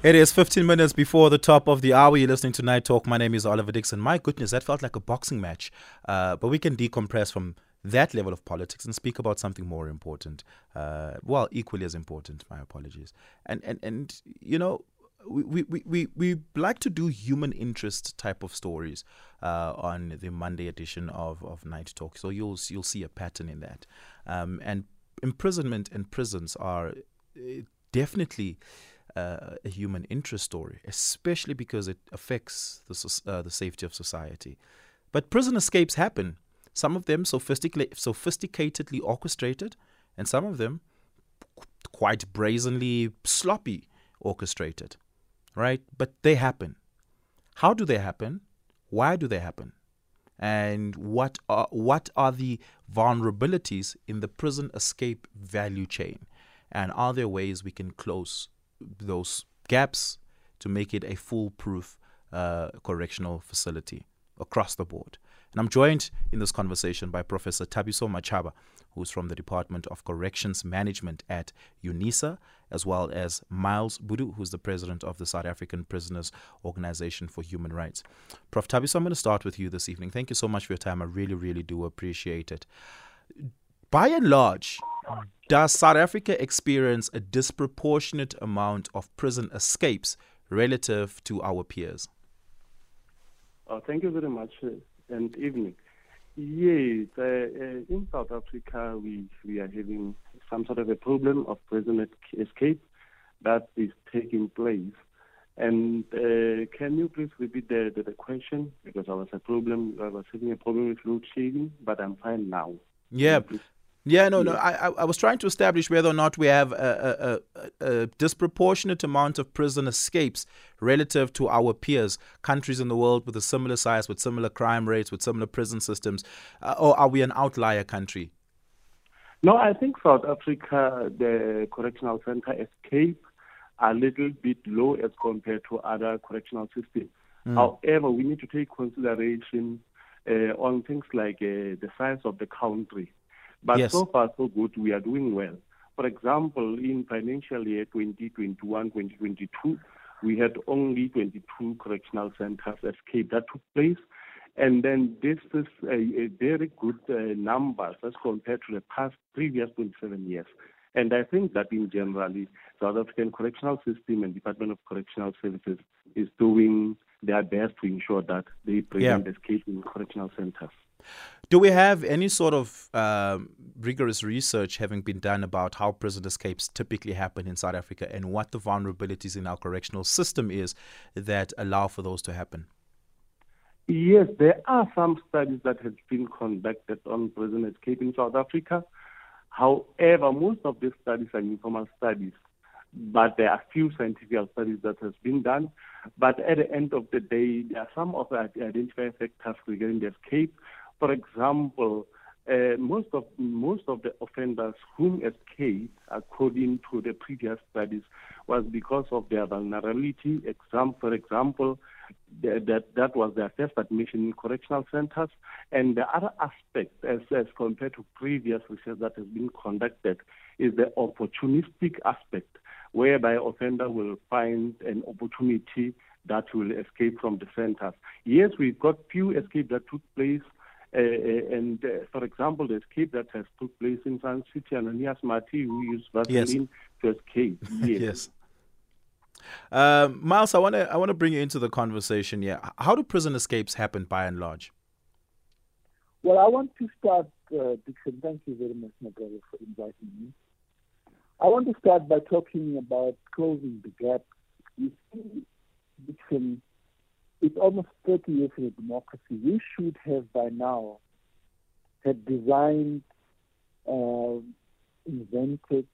It is 15 minutes before the top of the hour. You're listening to Night Talk. My name is Oliver Dixon. My goodness, that felt like a boxing match. But we can decompress from that level of politics and speak about something more important. Well, equally as important, my apologies. And you know, we like to do human interest type of stories on the Monday edition of Night Talk. So you'll see a pattern in that. And imprisonment and prisons are definitely... a human interest story, especially because it affects the safety of society. But prison escapes happen, some of them sophisticatedly orchestrated, and some of them quite brazenly sloppy orchestrated, right? But they happen. How do they happen? Why do they happen? And what are the vulnerabilities in the prison escape value chain? And are there ways we can close those gaps to make it a foolproof correctional facility across the board? And I'm joined in this conversation by Professor Thabiso Matshaba, who's from the Department of Corrections Management at UNISA, as well as Miles Bhudu, who's the president of the South African Prisoners Organization for Human Rights. Prof. Thabiso, I'm going to start with you this evening. Thank you so much for your time. I really, really do appreciate it. By and large, does South Africa experience a disproportionate amount of prison escapes relative to our peers? Thank you very much, and evening. Yes, in South Africa, we are having some sort of a problem of prison escape that is taking place. And can you please repeat the question? Because I was having a problem with load shedding, but I'm fine now. Yeah. Yeah, no. I was trying to establish whether or not we have a disproportionate amount of prison escapes relative to our peers, countries in the world with a similar size, with similar crime rates, with similar prison systems, or are we an outlier country? No, I think South Africa, the correctional center escape are a little bit low as compared to other correctional systems. Mm. However, we need to take consideration on things like the size of the country. But yes, so far, so good, we are doing well. For example, in financial year 2021-2022, we had only 22 correctional centers escape that took place. And then this is a very good number as compared to the past previous 27 years. And I think that in general, the South African correctional system and Department of Correctional Services is doing their best to ensure that they prevent escape in correctional centers. Do we have any sort of rigorous research having been done about how prison escapes typically happen in South Africa and what the vulnerabilities in our correctional system is that allow for those to happen? Yes, there are some studies that have been conducted on prison escape in South Africa. However, most of these studies are informal studies, but there are few scientific studies that has been done. But at the end of the day, there are some of the identified factors regarding the escape. For example, most of the offenders whom escaped, according to the previous studies, was because of their vulnerability. For example, that was their first admission in correctional centers. And the other aspect, as compared to previous research that has been conducted, is the opportunistic aspect, whereby offender will find an opportunity that will escape from the centers. Yes, we've got few escapes that took place. For example, the escape that has took place in San City, Anias Marti, who used Vaseline to escape. Yes. Yes. Miles, I want to bring you into the conversation here. How do prison escapes happen by and large? Well, I want to start, Dixon, thank you very much, my brother, for inviting me. I want to start by talking about closing the gap. You see, Dixon, it's almost 30 years in a democracy. We should have by now had designed, invented.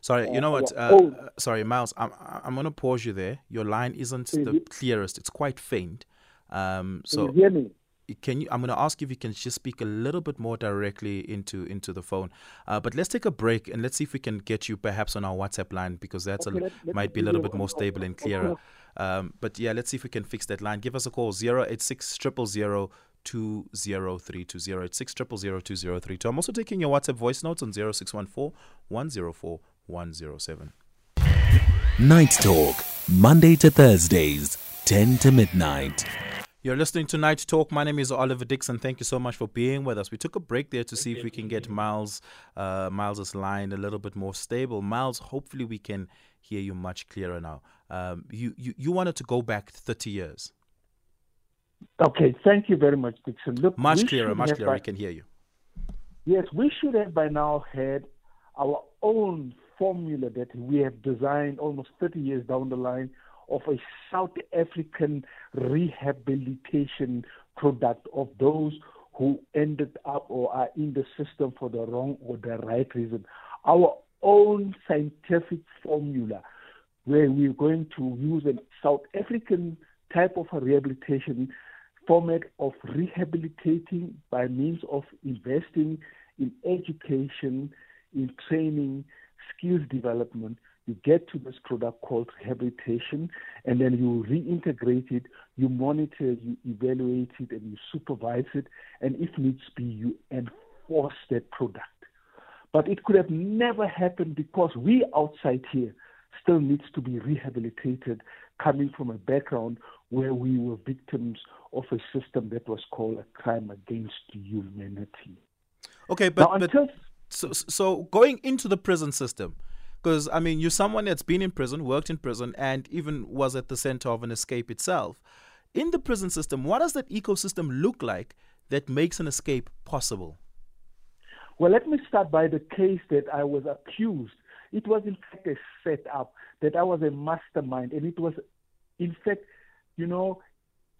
Sorry, you know what? Sorry, Miles, I'm going to pause you there. Your line isn't the clearest. It's quite faint. So can you hear me? I'm going to ask you if you can just speak a little bit more directly into the phone. But let's take a break and let's see if we can get you perhaps on our WhatsApp line, because that's might be a little bit more stable and clearer. But yeah, let's see if we can fix that line. Give us a call, 086 000 2032, 086 000 2032. I'm also taking your WhatsApp voice notes on 0614 104 107. Night Talk. Monday to Thursdays, 10 to midnight. You're listening to Night Talk. My name is Oliver Dixon. Thank you so much for being with us. We took a break there to see if we can get Miles's line a little bit more stable. Miles, hopefully we can hear you much clearer now. You wanted to go back 30 years. Okay, thank you very much, Dixon. Look, much clearer. I can hear you. Yes, we should have by now had our own formula that we have designed almost 30 years down the line of a South African rehabilitation product of those who ended up or are in the system for the wrong or the right reason. Our own scientific formula where we're going to use a South African type of a rehabilitation format of rehabilitating by means of investing in education, in training, skills development. You get to this product called rehabilitation, and then you reintegrate it, you monitor, you evaluate it, and you supervise it, and if needs be, you enforce that product. But it could have never happened because we outside here still needs to be rehabilitated, coming from a background where we were victims of a system that was called a crime against humanity. Okay, but going into the prison system, because, I mean, you're someone that's been in prison, worked in prison, and even was at the center of an escape itself. In the prison system, what does that ecosystem look like that makes an escape possible? Well, let me start by the case that I was accused. It was, in fact, a setup that I was a mastermind, and it was, in fact,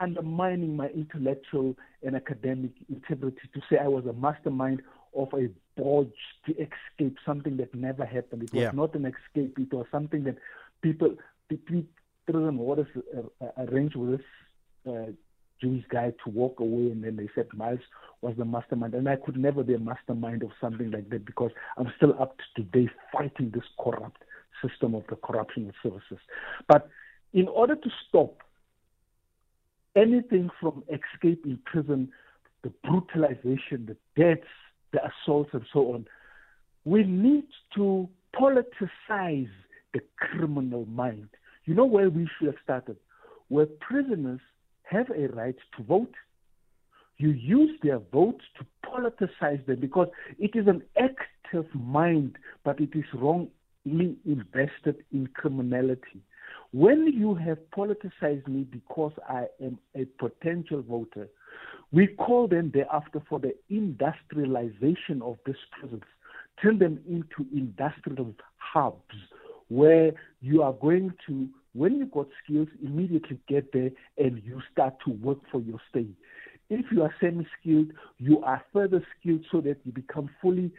undermining my intellectual and academic integrity to say I was a mastermind of a bodge to escape something that never happened. It was not an escape. It was something that people between prison warders arranged with this Jewish guy to walk away, and then they said Miles was the mastermind. And I could never be a mastermind of something like that because I'm still up to today fighting this corrupt system of the corruption of services. But in order to stop anything from escape in prison, the brutalization, the deaths, the assaults and so on, we need to politicize the criminal mind. You know where we should have started? Where prisoners have a right to vote. You use their vote to politicize them because it is an active mind, but it is wrongly invested in criminality. When you have politicized me because I am a potential voter, we call them thereafter for the industrialization of these prisons, turn them into industrial hubs where you are going to, when you got skills, immediately get there and you start to work for your stay. If you are semi-skilled, you are further skilled so that you become fully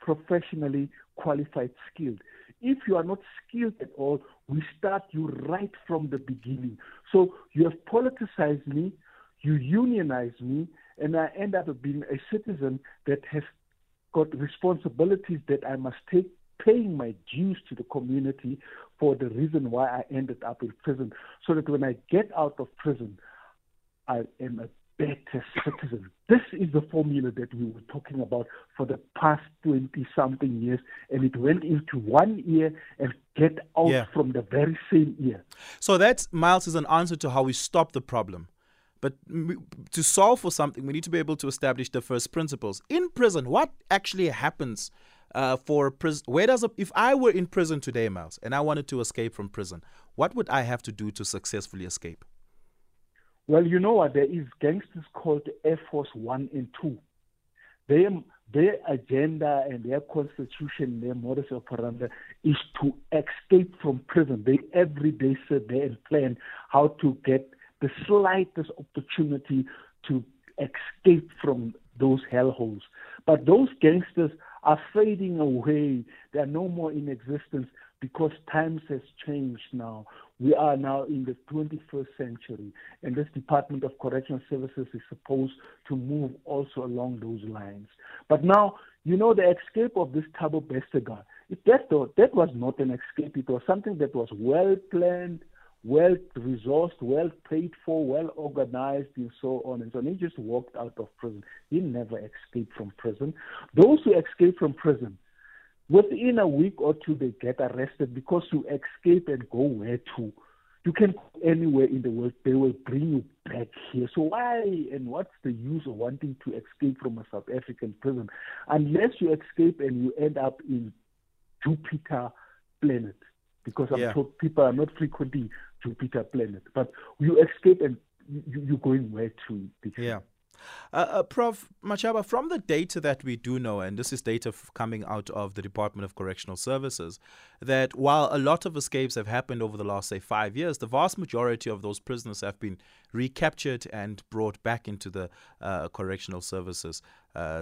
professionally qualified skilled. If you are not skilled at all, we start you right from the beginning. So you have politicized me, you unionize me, and I end up being a citizen that has got responsibilities that I must take, paying my dues to the community for the reason why I ended up in prison, so that when I get out of prison, I am a better citizen. This is the formula that we were talking about for the past 20-something years, and it went into one ear and get out from the very same ear. So that's, Miles, is an answer to how we stop the problem. But to solve for something, we need to be able to establish the first principles. In prison, what actually happens for prison? If I were in prison today, Miles, and I wanted to escape from prison, what would I have to do to successfully escape? Well, you know what? There is gangsters called Air Force 1 and 2. Their agenda and their constitution, their modus operandi is to escape from prison. They every day sit there and plan how to get the slightest opportunity to escape from those hellholes. But those gangsters are fading away. They are no more in existence because times has changed now. We are now in the 21st century, and this Department of Correctional Services is supposed to move also along those lines. But now, the escape of this Thabo Bester guy, that was not an escape. It was something that was well-planned, well-resourced, well-paid for, well-organized, and so on. And so he just walked out of prison. He never escaped from prison. Those who escape from prison, within a week or two, they get arrested because you escape and go where to. You can go anywhere in the world, they will bring you back here. So why and what's the use of wanting to escape from a South African prison unless you escape and you end up in Jupiter planet? Because I'm sure people are not frequenting Jupiter planet. But you escape and you're going where to? Yeah. Prof. Matshaba, from the data that we do know, and this is data coming out of the Department of Correctional Services, that while a lot of escapes have happened over the last, say, 5 years, the vast majority of those prisoners have been recaptured and brought back into the Correctional Services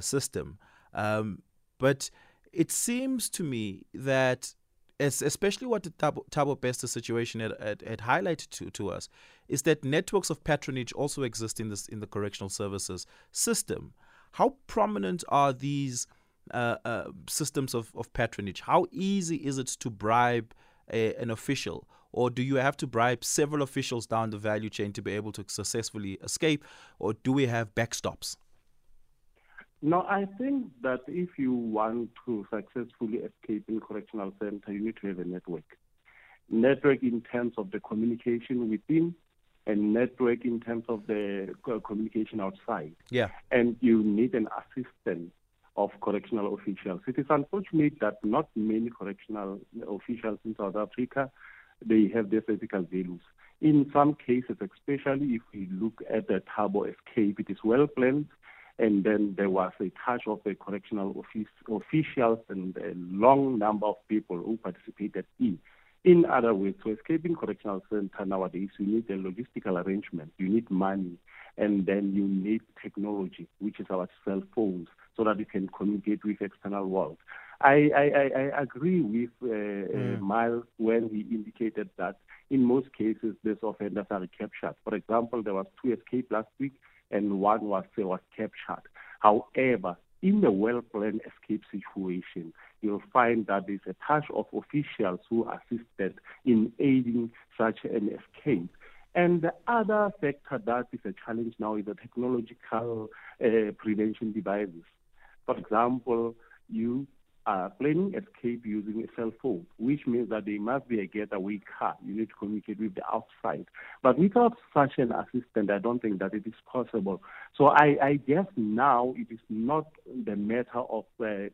system. But it seems to me that, especially what the Thabo Bester situation had highlighted to us, is that networks of patronage also exist in the correctional services system. How prominent are these systems of patronage? How easy is it to bribe an official? Or do you have to bribe several officials down the value chain to be able to successfully escape? Or do we have backstops? No, I think that if you want to successfully escape in correctional center, you need to have a network. Network in terms of the communication within and network in terms of the communication outside. Yeah. And you need an assistance of correctional officials. It is unfortunate that not many correctional officials in South Africa, they have their ethical values. In some cases, especially if we look at the Thabo escape, it is well planned. And then there was a touch of the correctional officials and a long number of people who participated in. In other ways, to escape in correctional center nowadays, you need a logistical arrangement, you need money, and then you need technology, which is our cell phones, so that you can communicate with external world. I agree with Miles when he indicated that in most cases, these offenders are captured. For example, there was 2 escapes last week, and one was captured. However, in the well-planned escape situation, you'll find that there's a touch of officials who assisted in aiding such an escape. And the other factor that is a challenge now is the technological prevention devices. For example, you are planning escape using a cell phone, which means that they must be a getaway car. You need to communicate with the outside. But without such an assistant, I don't think that it is possible. So I guess now it is not the matter of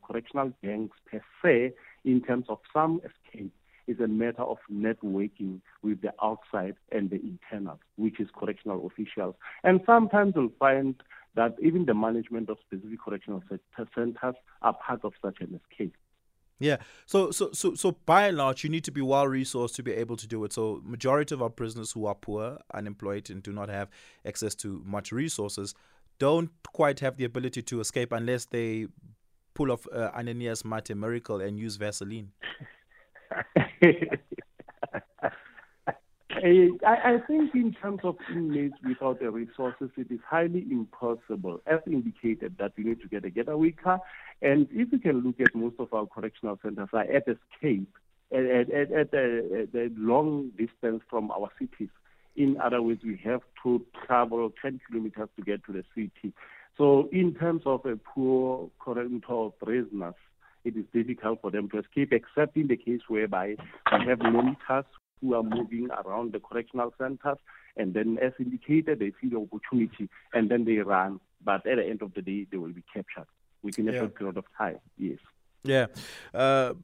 correctional gangs per se in terms of some escape. It's a matter of networking with the outside and the internal, which is correctional officials. And sometimes you'll find that even the management of specific correctional centers are part of such an escape. Yeah, so by and large, you need to be well-resourced to be able to do it. So majority of our prisoners who are poor, unemployed, and do not have access to much resources don't quite have the ability to escape unless they pull off Anias Marti miracle and use Vaseline. I think in terms of inmates without the resources, it is highly impossible, as indicated, that we need to get a getaway car. And if you can look at most of our correctional centers are at escape, at a long distance from our cities. In other words, we have to travel 10 kilometers to get to the city. So in terms of a poor current prisoners, it is difficult for them to escape, except in the case whereby they have monitors who are moving around the correctional centers, and then as indicated, they see the opportunity, and then they run. But at the end of the day, they will be captured within a short period of time, yes. Yeah.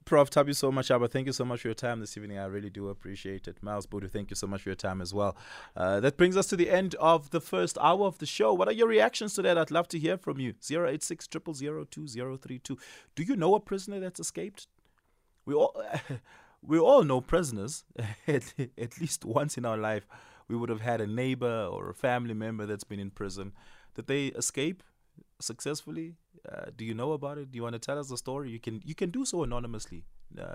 Prof. Thabiso Matshaba, thank you so much for your time this evening. I really do appreciate it. Miles Bhudu, thank you so much for your time as well. That brings us to the end of the first hour of the show. What are your reactions to that? I'd love to hear from you. 086 000 2032. Do you know a prisoner that's escaped? We all know prisoners. At least once in our life, we would have had a neighbor or a family member that's been in prison. Did they escape successfully? Do you know about it? Do you want to tell us the story? You can do so anonymously.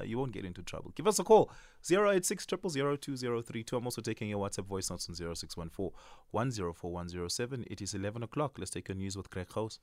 You won't get into trouble. Give us a call. 086 000 2032. I'm also taking your WhatsApp voice notes on 0614 104107. It is 11 o'clock. Let's take your news with Greg House.